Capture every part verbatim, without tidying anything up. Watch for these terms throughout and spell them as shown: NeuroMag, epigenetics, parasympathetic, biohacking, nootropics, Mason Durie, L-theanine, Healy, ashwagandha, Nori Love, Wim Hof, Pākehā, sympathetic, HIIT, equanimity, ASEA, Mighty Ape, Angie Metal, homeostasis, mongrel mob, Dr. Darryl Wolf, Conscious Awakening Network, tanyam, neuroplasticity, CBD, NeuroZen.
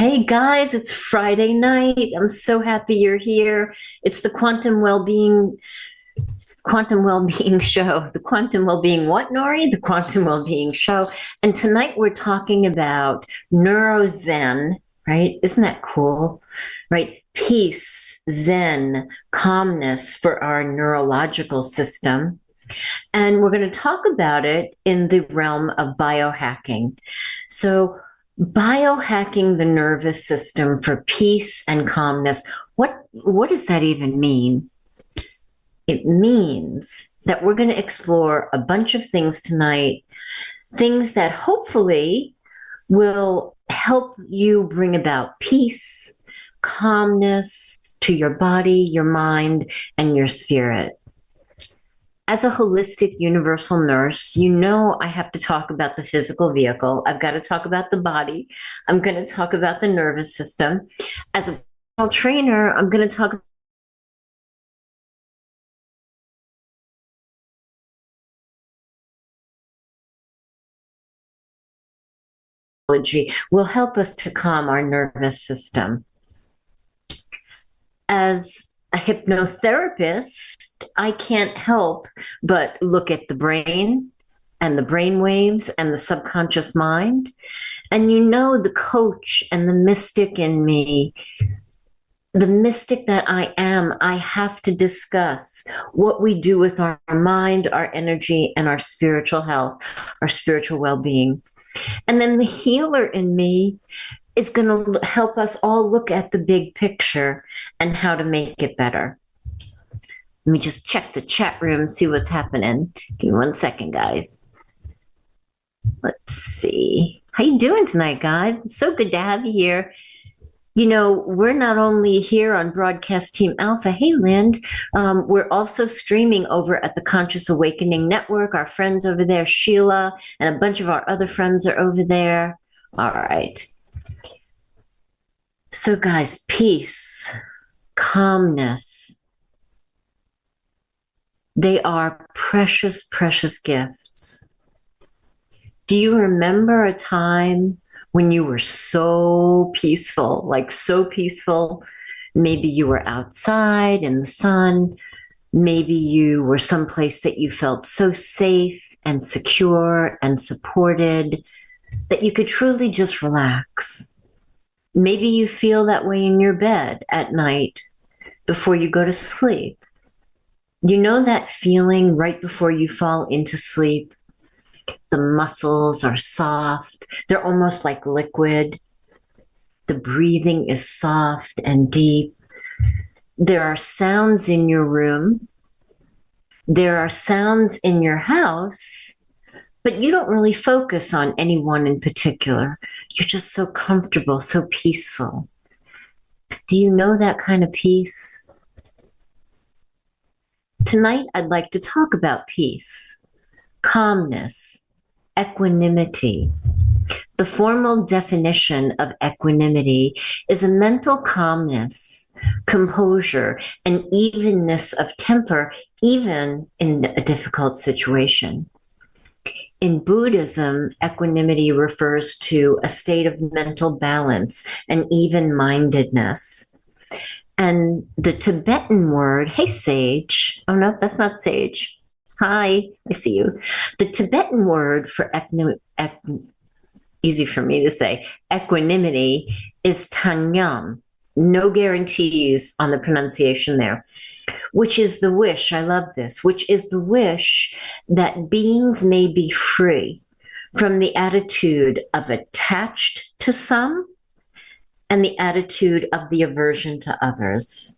Hey guys, it's Friday night. I'm so happy you're here. It's the Quantum Wellbeing, it's the Quantum Wellbeing Show. The Quantum Wellbeing what, Nori? The Quantum Wellbeing Show. And tonight we're talking about NeuroZen, right? Isn't that cool? Right? Peace, Zen, calmness for our neurological system. And we're going to talk about it in the realm of biohacking. So biohacking the nervous system for peace and calmness. What, what does that even mean? It means that we're going to explore a bunch of things tonight, things that hopefully will help you bring about peace, calmness to your body, your mind, and your spirit. As a holistic universal nurse, you know I have to talk about the physical vehicle. I've got to talk about the body. I'm going to talk about the nervous system. As a personal trainer, I'm going to talk about psychology will help us to calm our nervous system. As a hypnotherapist, I can't help but look at the brain and the brain waves and the subconscious mind. And you know, the coach and the mystic in me, the mystic that I am, I have to discuss what we do with our mind, our energy, and our spiritual health, our spiritual well-being. And then the healer in me is going to help us all look at the big picture and how to make it better. Let me just check the chat room, see what's happening. Give me one second, guys. Let's see. How you doing tonight, guys? It's so good to have you here. You know, we're not only here on Broadcast Team Alpha. Hey, Lind. Um, we're also streaming over at the Conscious Awakening Network. Our friends over there, Sheila, and a bunch of our other friends are over there. All right. So, guys, peace, calmness, they are precious, precious gifts. Do you remember a time when you were so peaceful, like so peaceful? Maybe you were outside in the sun. Maybe you were someplace that you felt so safe and secure and supported that you could truly just relax. Maybe you feel that way in your bed at night before you go to sleep. You know that feeling right before you fall into sleep? The muscles are soft. They're almost like liquid. The breathing is soft and deep. There are sounds in your room. There are sounds in your house. But you don't really focus on anyone in particular. You're just so comfortable, so peaceful. Do you know that kind of peace? Tonight, I'd like to talk about peace, calmness, equanimity. The formal definition of equanimity is a mental calmness, composure, and evenness of temper, even in a difficult situation. In Buddhism, equanimity refers to a state of mental balance and even-mindedness. And the Tibetan word, hey, sage. Oh, no, that's not sage. Hi, I see you. The Tibetan word for equanimity, equ- easy for me to say, equanimity is tanyam. No guarantees on the pronunciation there, which is the wish, I love this, which is the wish that beings may be free from the attitude of attached to some and the attitude of the aversion to others.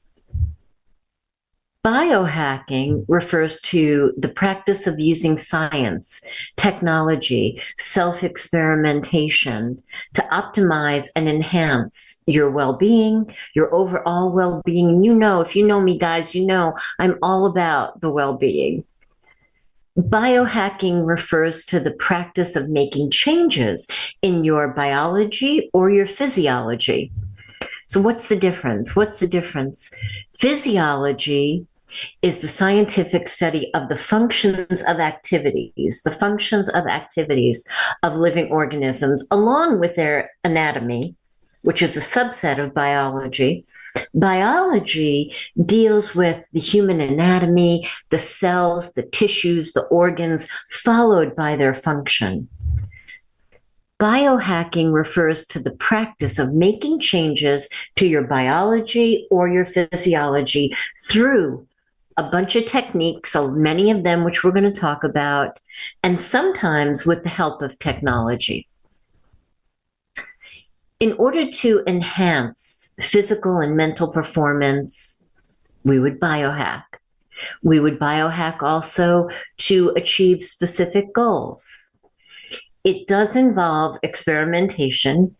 Biohacking refers to the practice of using science, technology, self-experimentation to optimize and enhance your well-being, your overall well-being. You know, if you know me, guys, you know I'm all about the well-being. Biohacking refers to the practice of making changes in your biology or your physiology. So what's the difference? What's the difference? Physiology is the scientific study of the functions of activities, the functions of activities of living organisms, along with their anatomy, which is a subset of biology. Biology deals with the human anatomy, the cells, the tissues, the organs, followed by their function. Biohacking refers to the practice of making changes to your biology or your physiology through a bunch of techniques, so many of them which we're going to talk about, and sometimes with the help of technology. In order to enhance physical and mental performance, we would biohack. We would biohack also to achieve specific goals. It does involve experimentation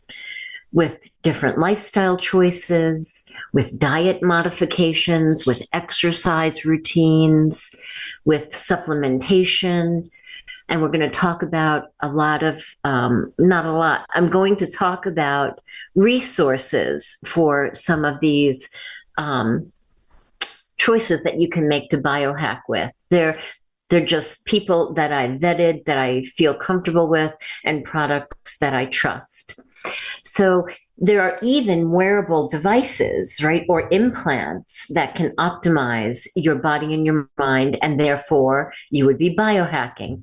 with different lifestyle choices, with diet modifications, with exercise routines, with supplementation. And we're going to talk about a lot of, um, not a lot, I'm going to talk about resources for some of these um, choices that you can make to biohack with. They're, they're just people that I vetted, that I feel comfortable with, and products that I trust. So there are even wearable devices, right, or implants that can optimize your body and your mind, and therefore you would be biohacking.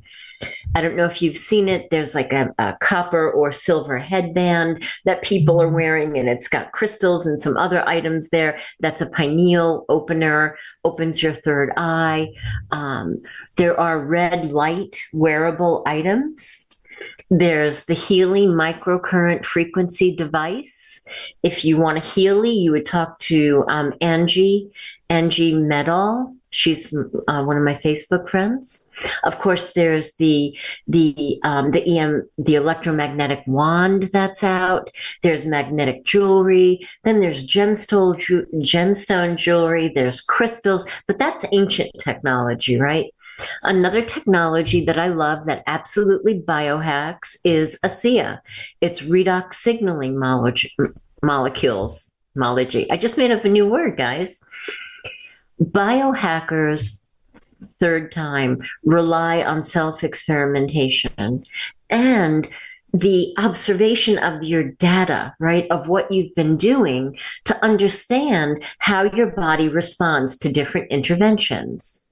I don't know if you've seen it. There's like a, a copper or silver headband that people are wearing, and it's got crystals and some other items there. That's a pineal opener, opens your third eye. Um, there are red light wearable items. There's the Healy microcurrent frequency device. If you want a Healy, you would talk to um, Angie, Angie Metal. She's uh, one of my Facebook friends. Of course, there's the the um, the E M the electromagnetic wand that's out. There's magnetic jewelry. Then there's gemstone gemstone jewelry. There's crystals, but that's ancient technology, right? Another technology that I love that absolutely biohacks is A S E A. It's redox signaling molecules. I just made up a new word, guys. Biohackers, third time, rely on self-experimentation and the observation of your data, right, of what you've been doing to understand how your body responds to different interventions.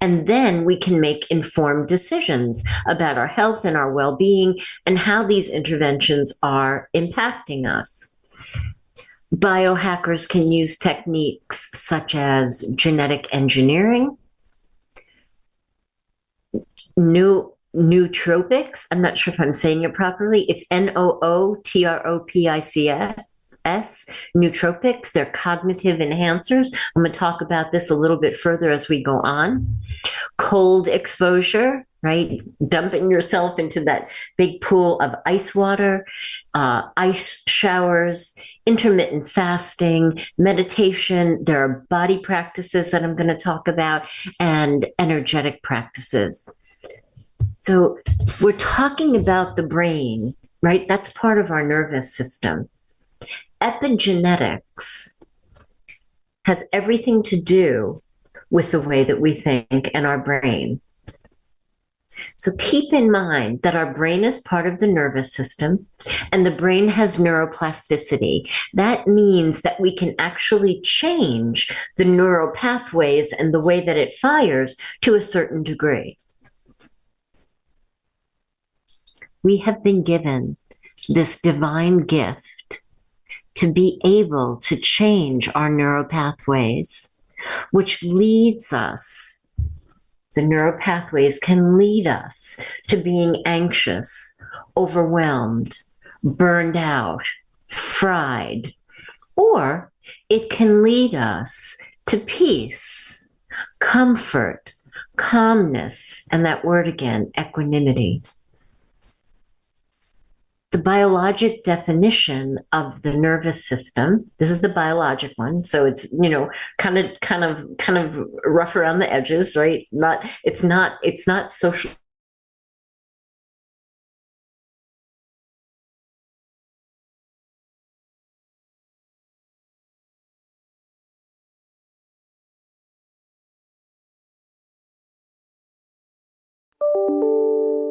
And then we can make informed decisions about our health and our well-being and how these interventions are impacting us. Biohackers can use techniques such as genetic engineering, new nootropics. I'm not sure if I'm saying it properly. It's N O O T R O P I C S. S, nootropics, they're cognitive enhancers. I'm going to talk about this a little bit further as we go on. Cold exposure, right? Dumping yourself into that big pool of ice water, uh, ice showers, intermittent fasting, meditation. There are body practices that I'm going to talk about and energetic practices. So we're talking about the brain, right? That's part of our nervous system. Epigenetics has everything to do with the way that we think and our brain. So keep in mind that our brain is part of the nervous system, and the brain has neuroplasticity. That means that we can actually change the neural pathways and the way that it fires to a certain degree. We have been given this divine gift to be able to change our neuropathways, which leads us, the neuropathways can lead us to being anxious, overwhelmed, burned out, fried, or it can lead us to peace, comfort, calmness, and that word again, equanimity. The biologic definition of the nervous system, this is the biologic one, so it's, you know, kind of kind of kind of rough around the edges, right? Not it's not it's not social.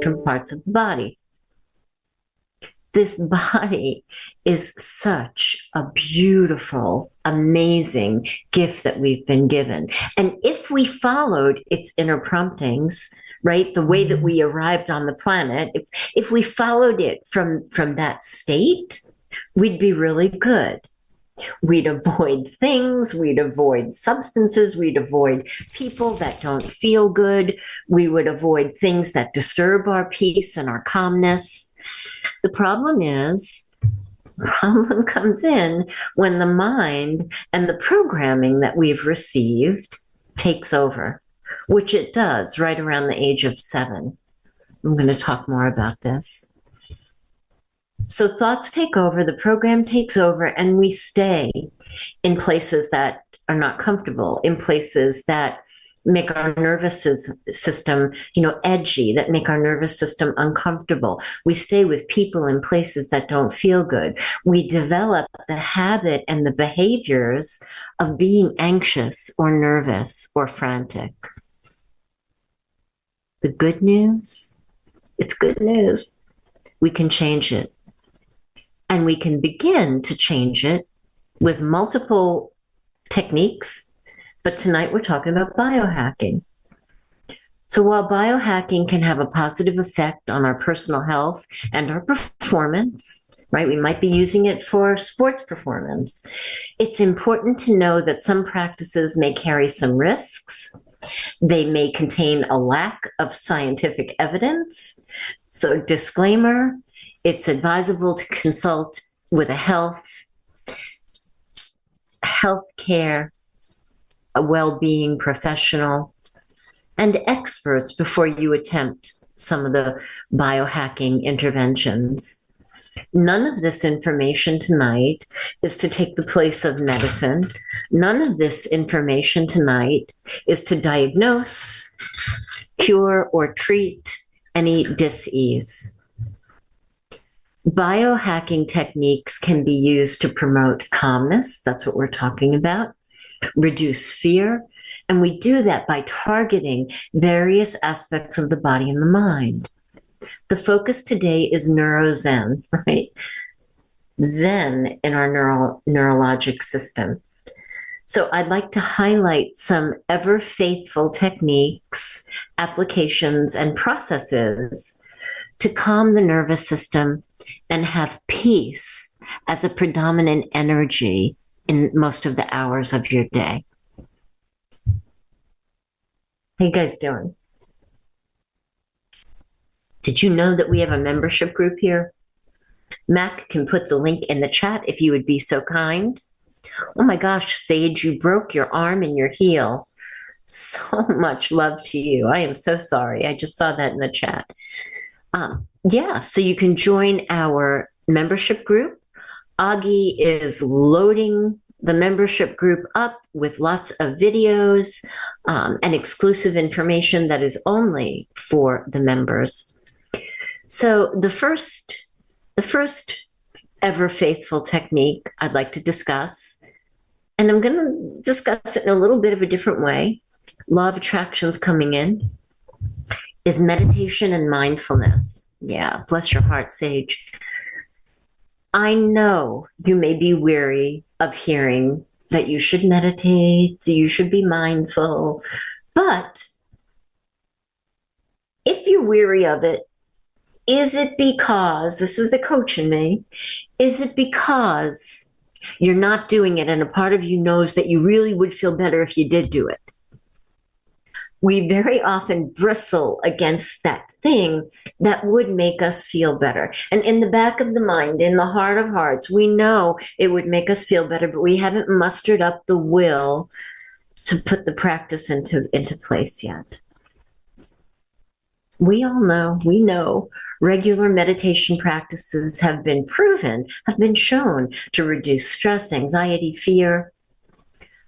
From parts of the body. this body is such a beautiful, amazing gift that we've been given. And if we followed its inner promptings, right, the way that we arrived on the planet, if if we followed it from, from that state, we'd be really good. We'd avoid things, we'd avoid substances, we'd avoid people that don't feel good, we would avoid things that disturb our peace and our calmness. The problem is, the problem comes in when the mind and the programming that we've received takes over, which it does right around the age of seven. I'm going to talk more about this. So thoughts take over, the program takes over, and we stay in places that are not comfortable, in places that make our nervous system, you know, edgy, that make our nervous system uncomfortable. We stay with people in places that don't feel good. We develop the habit and the behaviors of being anxious or nervous or frantic. The good news, it's good news. We can change it. And we can begin to change it with multiple techniques. But tonight we're talking about biohacking. So while biohacking can have a positive effect on our personal health and our performance, right? We might be using it for sports performance. It's important to know that some practices may carry some risks. They may contain a lack of scientific evidence. So disclaimer, it's advisable to consult with a health, healthcare, a well-being professional, and experts before you attempt some of the biohacking interventions. None of this information tonight is to take the place of medicine. None of this information tonight is to diagnose, cure, or treat any disease. Biohacking techniques can be used to promote calmness, that's what we're talking about, reduce fear, and we do that by targeting various aspects of the body and the mind. The focus today is NeuroZen, right? Zen in our neural, neurologic system. So I'd like to highlight some ever-faithful techniques, applications, and processes to calm the nervous system and have peace as a predominant energy in most of the hours of your day. How you guys doing? Did you know that we have a membership group here? Mac can put the link in the chat if you would be so kind. Oh my gosh, Sage, you broke your arm and your heel. So much love to you. I am so sorry. I just saw that in the chat. Um, yeah, so you can join our membership group. Augie is loading the membership group up with lots of videos um, and exclusive information that is only for the members. So the first, the first ever faithful technique I'd like to discuss, and I'm going to discuss it in a little bit of a different way, law of attraction's coming in, is meditation and mindfulness. Yeah, bless your heart, Sage. I know you may be weary of hearing that you should meditate, you should be mindful, but if you're weary of it, is it because, this is the coach in me, is it because you're not doing it and a part of you knows that you really would feel better if you did do it? We very often bristle against that thing that would make us feel better. And in the back of the mind, in the heart of hearts, we know it would make us feel better, but we haven't mustered up the will to put the practice into, into place yet. We all know, we know regular meditation practices have been proven, have been shown to reduce stress, anxiety, fear.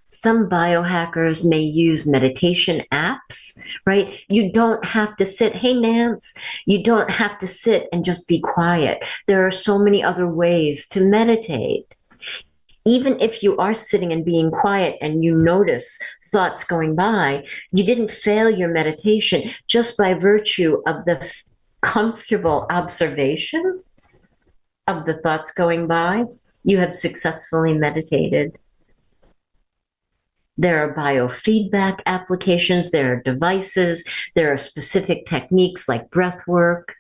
Some biohackers may use meditation apps, right? You don't have to sit, hey, Nance, you don't have to sit and just be quiet. There are so many other ways to meditate. Even if you are sitting and being quiet and you notice thoughts going by, you didn't fail your meditation just by virtue of the comfortable observation of the thoughts going by, you have successfully meditated. There are biofeedback applications, there are devices, there are specific techniques like breath work,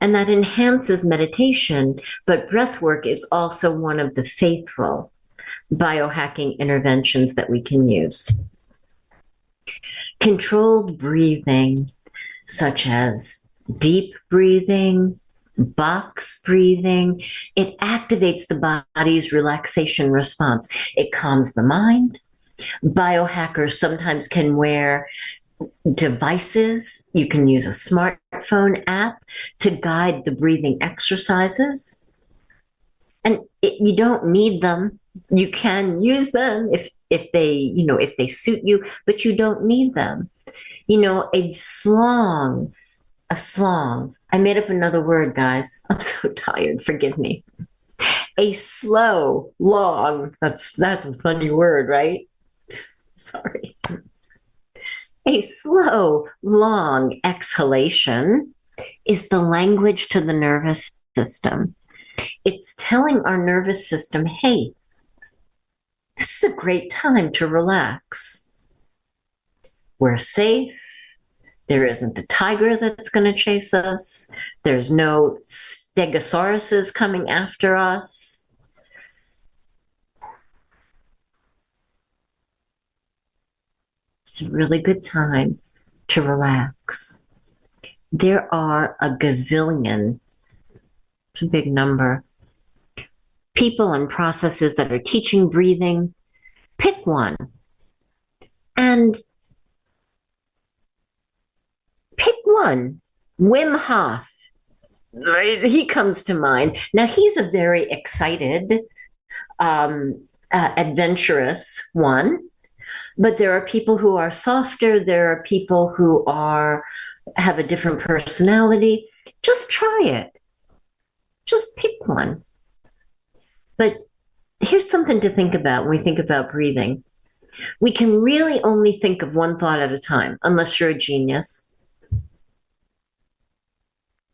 and that enhances meditation. But breath work is also one of the faithful biohacking interventions that we can use. Controlled breathing, such as deep breathing, box breathing, it activates the body's relaxation response. It calms the mind. Biohackers sometimes can wear devices. You can use a smartphone app to guide the breathing exercises. And it, you don't need them. You can use them if, if they, you know, if they suit you, but you don't need them. You know, a slong, a slong. I made up another word, guys. I'm so tired. Forgive me. A slow, long. That's that's a funny word, right? Sorry. A slow, long exhalation is the language to the nervous system. It's telling our nervous system, hey, this is a great time to relax. We're safe. There isn't a tiger that's going to chase us. There's no stegosauruses coming after us. It's a really good time to relax. There are a gazillion, it's a big number, people and processes that are teaching breathing. Pick one and Pick one, Wim Hof, right? He comes to mind. Now, he's a very excited, um, uh, adventurous one, but there are people who are softer. There are people who are have a different personality. Just try it. Just pick one. But here's something to think about when we think about breathing. We can really only think of one thought at a time, unless you're a genius.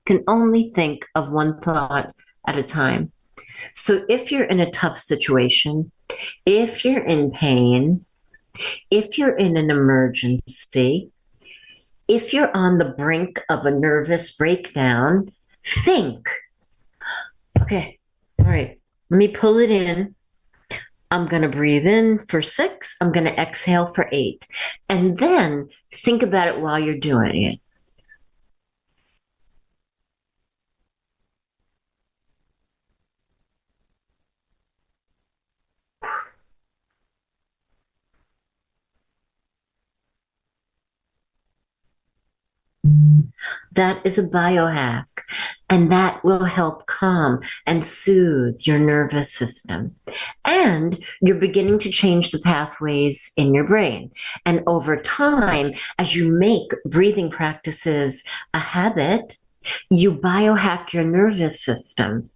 Can only think of one thought at a time. So if you're in a tough situation, if you're in pain, if you're in an emergency, if you're on the brink of a nervous breakdown, think, okay, all right, let me pull it in. I'm going to breathe in for six. I'm going to exhale for eight. And then think about it while you're doing it. That is a biohack, and that will help calm and soothe your nervous system. And you're beginning to change the pathways in your brain. And over time, as you make breathing practices a habit, you biohack your nervous system.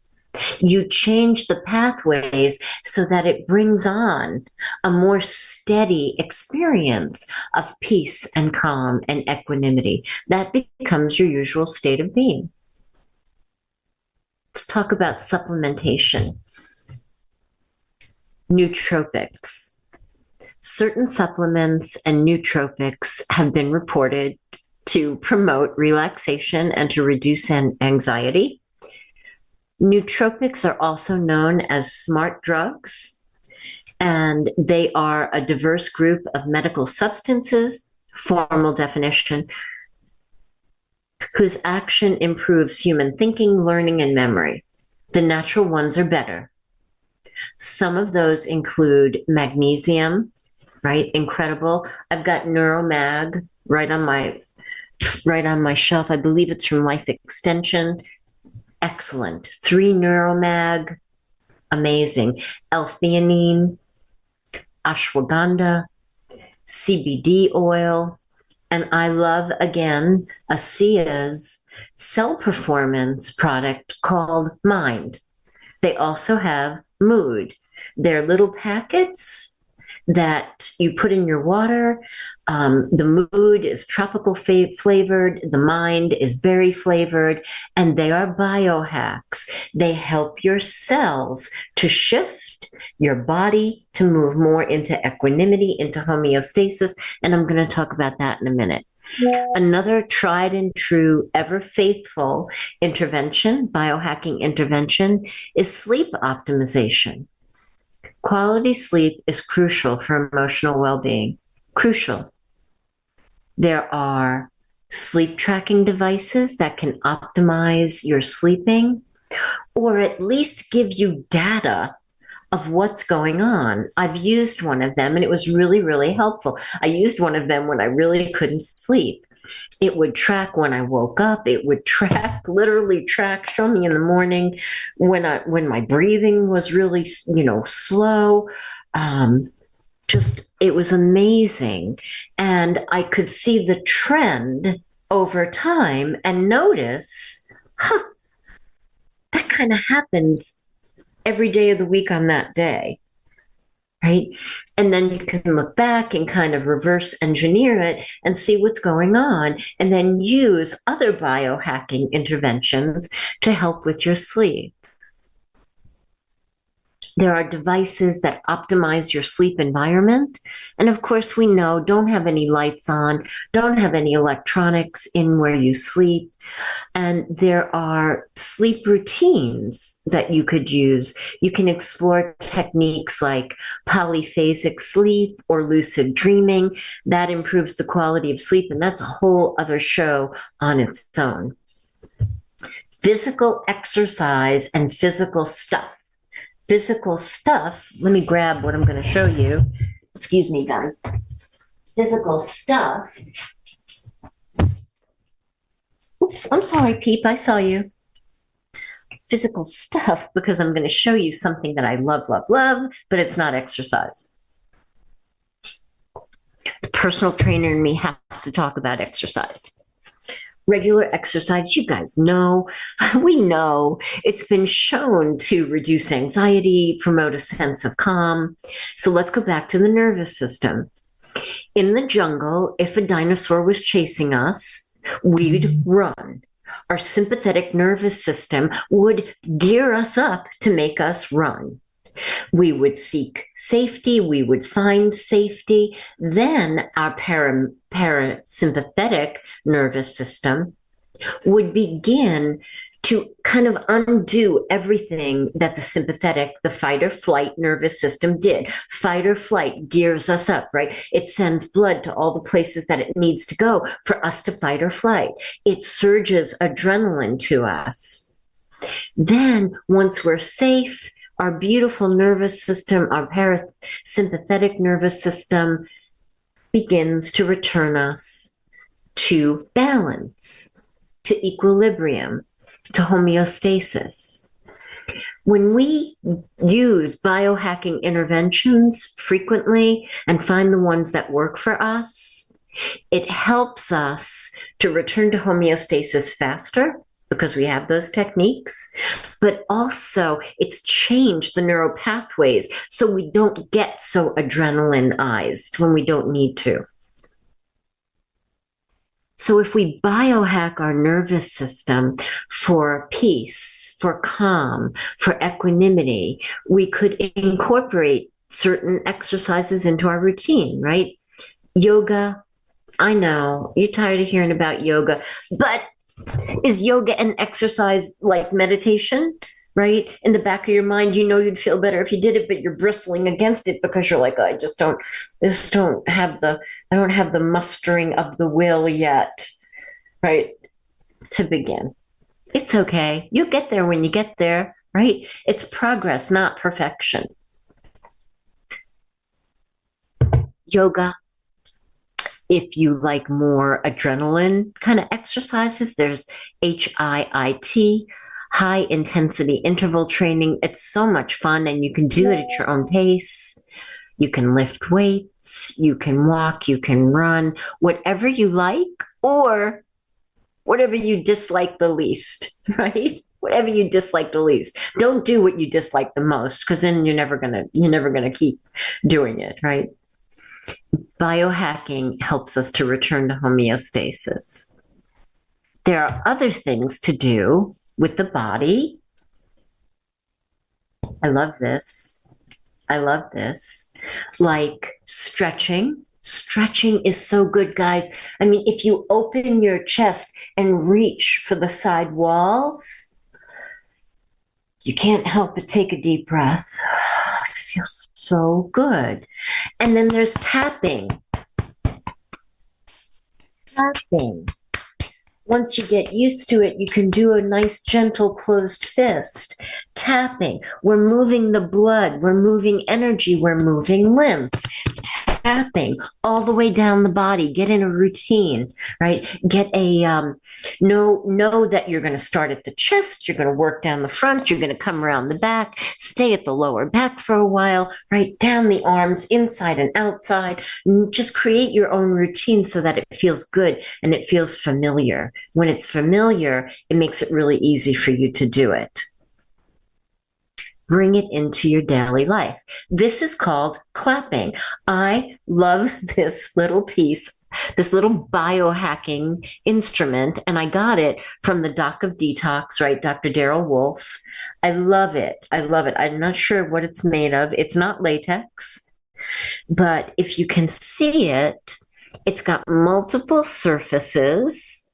You change the pathways so that it brings on a more steady experience of peace and calm and equanimity. That becomes your usual state of being. Let's talk about supplementation. Nootropics. Certain supplements and nootropics have been reported to promote relaxation and to reduce anxiety. Nootropics are also known as smart drugs, and they are a diverse group of medical substances, formal definition, whose action improves human thinking, learning, and memory. The natural ones are better. Some of those include magnesium, right? Incredible. I've got NeuroMag right on my, right on my shelf. I believe it's from Life Extension. Excellent. Three NeuroMag, amazing. L-theanine, ashwagandha, C B D oil, and I love, again, ASEA's cell performance product called Mind. They also have Mood. They're little packets that you put in your water. Um, the mood is tropical fa- flavored. The mind is berry flavored, and they are biohacks. They help your cells to shift, your body to move more into equanimity, into homeostasis. And I'm going to talk about that in a minute. Another tried and true, ever faithful intervention, biohacking intervention, is sleep optimization. Quality sleep is crucial for emotional well-being. Crucial. There are sleep tracking devices that can optimize your sleeping, or at least give you data of what's going on. I've used one of them and it was really, really helpful. I used one of them when I really couldn't sleep. It would track when I woke up. It would track, literally track, show me in the morning when I when my breathing was really, you know, slow. Um, just, it was amazing. And I could see the trend over time and notice, huh, that kind of happens every day of the week on that day, right? And then you can look back and kind of reverse engineer it and see what's going on, and then use other biohacking interventions to help with your sleep. There are devices that optimize your sleep environment. And of course, we know, don't have any lights on, don't have any electronics in where you sleep. And there are sleep routines that you could use. You can explore techniques like polyphasic sleep or lucid dreaming. That improves the quality of sleep. And that's a whole other show on its own. Physical exercise and physical stuff. Physical stuff, let me grab what I'm going to show you. Excuse me, guys. Physical stuff. Oops, I'm sorry, Peep, I saw you. Physical stuff, because I'm going to show you something that I love, love, love, but it's not exercise. The personal trainer in me has to talk about exercise. Regular exercise, you guys know, we know it's been shown to reduce anxiety, promote a sense of calm. So let's go back to the nervous system. In the jungle, if a dinosaur was chasing us, we'd run. Our sympathetic nervous system would gear us up to make us run. We would seek safety. We would find safety. Then our para- parasympathetic nervous system would begin to kind of undo everything that the sympathetic, the fight or flight nervous system did. Fight or flight gears us up, right? It sends blood to all the places that it needs to go for us to fight or flight. It surges adrenaline to us. Then once we're safe, our beautiful nervous system, our parasympathetic nervous system begins to return us to balance, to equilibrium, to homeostasis. When we use biohacking interventions frequently and find the ones that work for us, it helps us to return to homeostasis faster, because we have those techniques, but also it's changed the neural pathways so we don't get so adrenalinized when we don't need to. So if we biohack our nervous system for peace, for calm, for equanimity, we could incorporate certain exercises into our routine, right? Yoga, I know, you're tired of hearing about yoga, but is yoga an exercise like meditation, right? In the back of your mind, you know you'd feel better if you did it, but you're bristling against it because you're like, I just don't, just don't have the, I don't have the mustering of the will yet, right? To begin. It's okay. You'll get there when you get there, right? It's progress, not perfection. Yoga. If you like more adrenaline kind of exercises, there's H I I T, high intensity interval training. It's so much fun and you can do it at your own pace. You can lift weights, you can walk, you can run, whatever you like or whatever you dislike the least, right? whatever you dislike the least. Don't do what you dislike the most, because then you're never going to, you're never going to keep doing it. Right. Biohacking helps us to return to homeostasis. There are other things to do with the body. I love this. I love this. Like stretching. Stretching is so good, guys. I mean, if you open your chest and reach for the side walls, you can't help but take a deep breath. It feels so good. And then there's tapping. Tapping. Once you get used to it, you can do a nice, gentle, closed fist. Tapping. We're moving the blood. We're moving energy. We're moving lymph. Tapping all the way down the body. Get in a routine, right? Get a, um, know, know that you're going to start at the chest. You're going to work down the front. You're going to come around the back. Stay at the lower back for a while, right? Down the arms, inside and outside. Just create your own routine so that it feels good and it feels familiar. When it's familiar, it makes it really easy for you to do it. Bring it into your daily life. This is called clapping. I love this little piece, this little biohacking instrument, and I got it from the Doc of Detox, right? Doctor Darryl Wolf. I love it. I love it. I'm not sure what it's made of. It's not latex, but if you can see it, it's got multiple surfaces.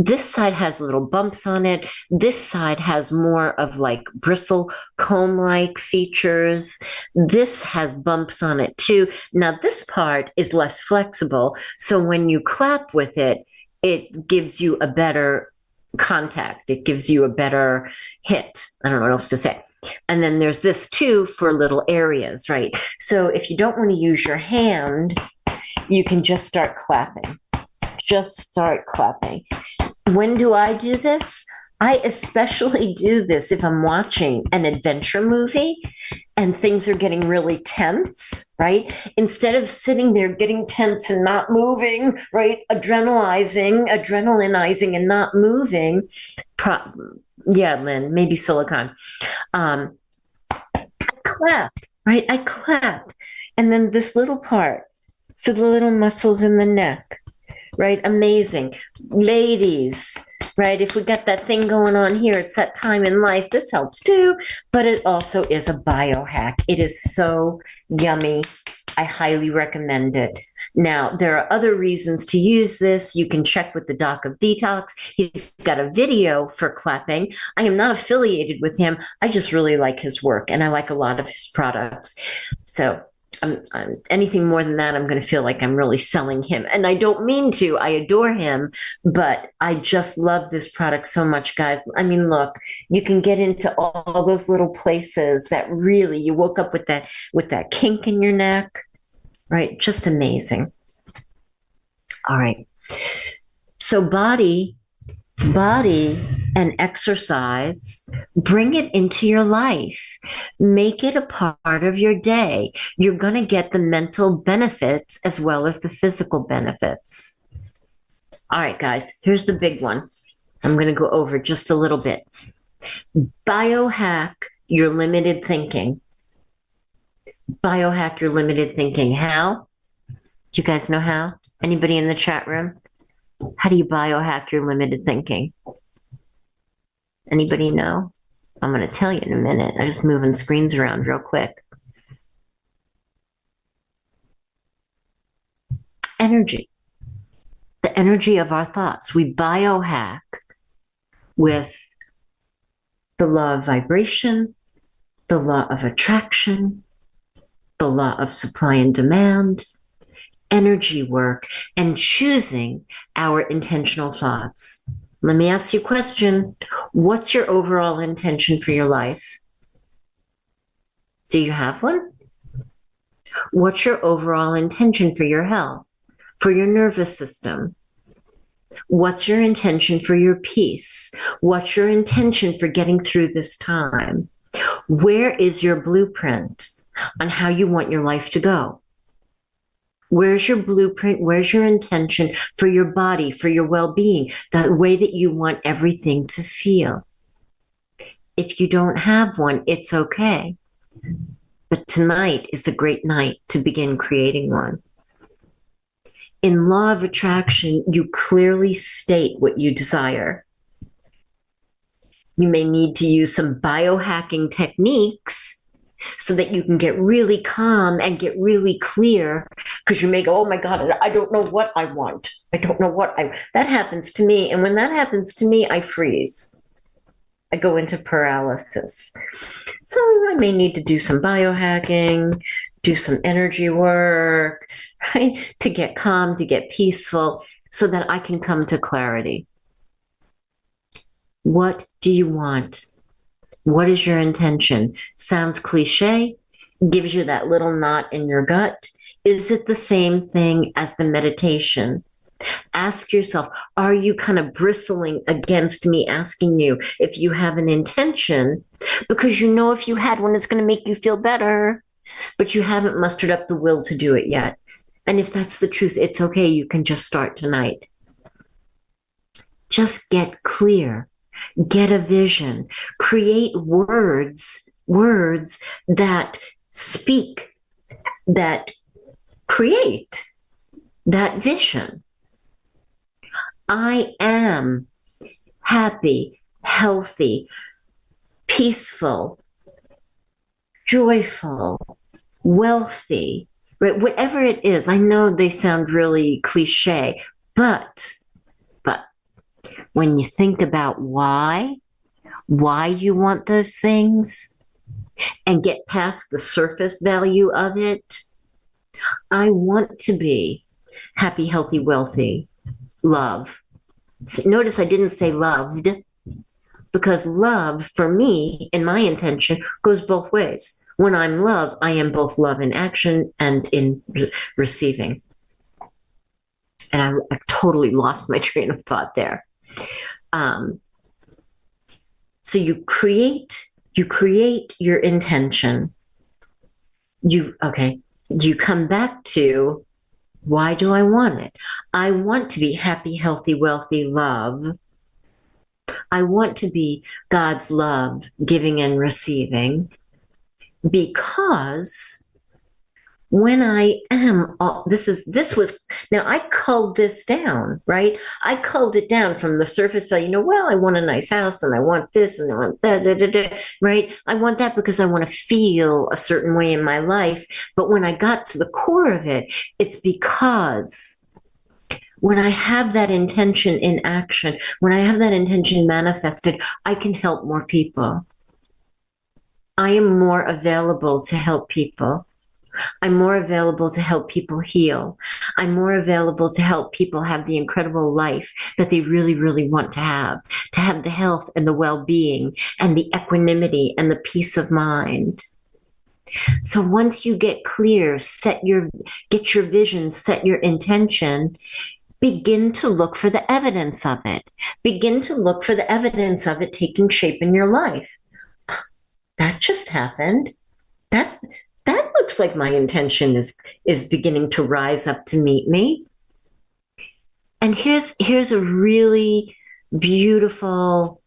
This side has little bumps on it. This side has more of like bristle, comb-like features. This has bumps on it too. Now this part is less flexible. So when you clap with it, it gives you a better contact. It gives you a better hit. I don't know what else to say. And then there's this too for little areas, right? So if you don't want to use your hand, you can just start clapping. Just start clapping. When do I do this? I especially do this if I'm watching an adventure movie and things are getting really tense, right? Instead of sitting there getting tense and not moving, right? Adrenalizing, adrenalinizing and not moving. Pro- yeah, Lynn, maybe silicon. Um, I clap, right? I clap. And then this little part for the little muscles in the neck. Right? Amazing. Ladies, right? If we got that thing going on here, it's that time in life. This helps too, but it also is a biohack. It is so yummy. I highly recommend it. Now, there are other reasons to use this. You can check with the Doc of Detox. He's got a video for clapping. I am not affiliated with him. I just really like his work and I like a lot of his products. So I'm, I'm, anything more than that, I'm going to feel like I'm really selling him. And I don't mean to. I adore him, but I just love this product so much, guys. I mean, look, you can get into all, all those little places that really you woke up with that with that kink in your neck, right? Just amazing. All right. So body, body and exercise, bring it into your life, make it a part of your day. You're going to get the mental benefits as well as the physical benefits. All right, guys, here's the big one. I'm going to go over just a little bit. Biohack your limited thinking. Biohack your limited thinking. How? Do you guys know how? Anybody in the chat room? How do you biohack your limited thinking? Anybody know? I'm going to tell you in a minute. I'm just moving screens around real quick. Energy. The energy of our thoughts. We biohack with the law of vibration, the law of attraction, the law of supply and demand, energy work, and choosing our intentional thoughts. Let me ask you a question. What's your overall intention for your life? Do you have one? What's your overall intention for your health, for your nervous system? What's your intention for your peace? What's your intention for getting through this time? Where is your blueprint on how you want your life to go? Where's your blueprint? Where's your intention for your body, for your well-being, that way that you want everything to feel? If you don't have one, it's okay. But tonight is the great night to begin creating one. In Law of Attraction, you clearly state what you desire. You may need to use some biohacking techniques so that you can get really calm and get really clear, because you may go, oh my God, I don't know what I want. I don't know what I, that happens to me. And when that happens to me, I freeze. I go into paralysis. So I may need to do some biohacking, do some energy work, right? To get calm, to get peaceful, so that I can come to clarity. What do you want? What is your intention? Sounds cliche, gives you that little knot in your gut. Is it the same thing as the meditation? Ask yourself, are you kind of bristling against me asking you if you have an intention? Because you know if you had one, it's going to make you feel better, but you haven't mustered up the will to do it yet. And if that's the truth, it's okay. You can just start tonight. Just get clear. Get a vision, create words, words that speak, that create that vision. I am happy, healthy, peaceful, joyful, wealthy, right? Whatever it is. I know they sound really cliche, but when you think about why, why you want those things and get past the surface value of it, I want to be happy, healthy, wealthy, love. So notice I didn't say loved, because love for me in my intention goes both ways. When I'm love, I am both love in action and in re- receiving. And I, I totally lost my train of thought there. Um, so you create, you create your intention. You, okay. You come back to, why do I want it? I want to be happy, healthy, wealthy, love. I want to be God's love, giving and receiving, because when I am, all, this is, this was, now I culled this down, right? I culled it down from the surface value. You know, well, I want a nice house and I want this and I want that, da, da, da, right? I want that because I want to feel a certain way in my life. But when I got to the core of it, it's because when I have that intention in action, when I have that intention manifested, I can help more people. I am more available to help people. I'm more available to help people heal. I'm more available to help people have the incredible life that they really, really want to have, to have the health and the well-being and the equanimity and the peace of mind. So once you get clear, set your, get your vision, set your intention, begin to look for the evidence of it. Begin to look for the evidence of it taking shape in your life. That just happened. That That looks like my intention is, is beginning to rise up to meet me. And here's, here's a really beautiful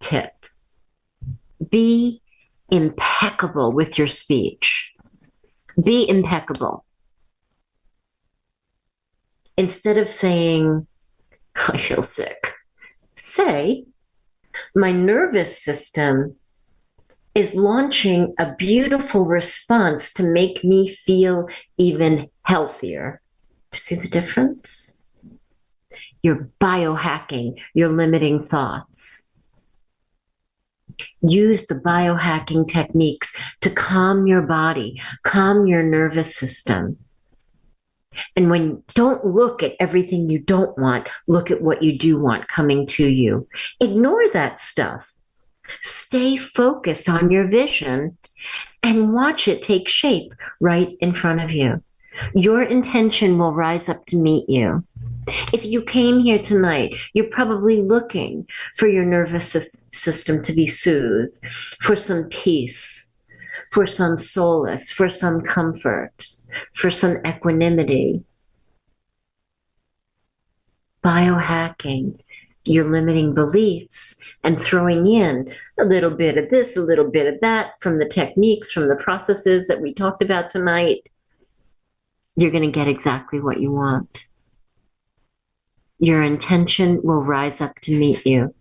tip. Be impeccable with your speech. Be impeccable. Instead of saying, I feel sick, say, my nervous system is launching a beautiful response to make me feel even healthier. Do you see the difference? You're biohacking your limiting thoughts. Use the biohacking techniques to calm your body, calm your nervous system. And when you don't look at everything you don't want, look at what you do want coming to you. Ignore that stuff. Stay focused on your vision and watch it take shape right in front of you. Your intention will rise up to meet you. If you came here tonight, you're probably looking for your nervous system to be soothed, for some peace, for some solace, for some comfort, for some equanimity. Biohacking your limiting beliefs and throwing in a little bit of this, a little bit of that from the techniques, from the processes that we talked about tonight, you're going to get exactly what you want. Your intention will rise up to meet you.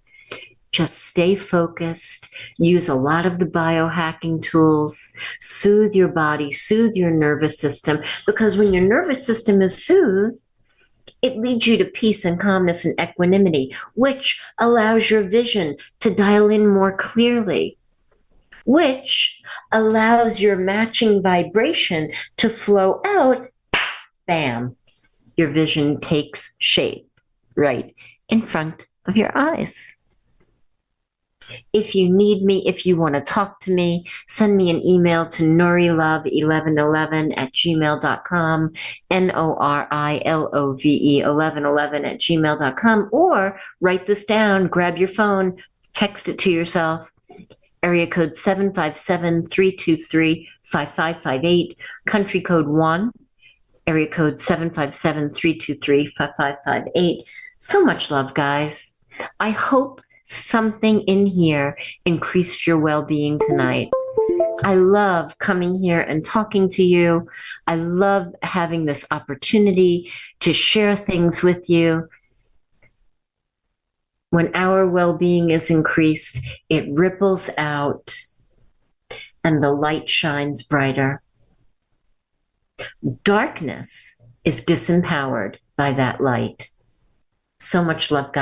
Just stay focused, use a lot of the biohacking tools, soothe your body, soothe your nervous system, because when your nervous system is soothed, it leads you to peace and calmness and equanimity, which allows your vision to dial in more clearly, which allows your matching vibration to flow out. Bam, your vision takes shape right in front of your eyes. If you need me, if you want to talk to me, send me an email to norilove eleven eleven at gmail dot com, N O R I L O V E eleven eleven at gmail dot com, or write this down, grab your phone, text it to yourself, area code seven five seven, three two three, five five five eight, country code one, area code seven five seven, three two three, five five five eight. So much love, guys. I hope something in here increased your well-being tonight. I love coming here and talking to you. I love having this opportunity to share things with you. When our well-being is increased, it ripples out and the light shines brighter. Darkness is disempowered by that light. So much love, guys.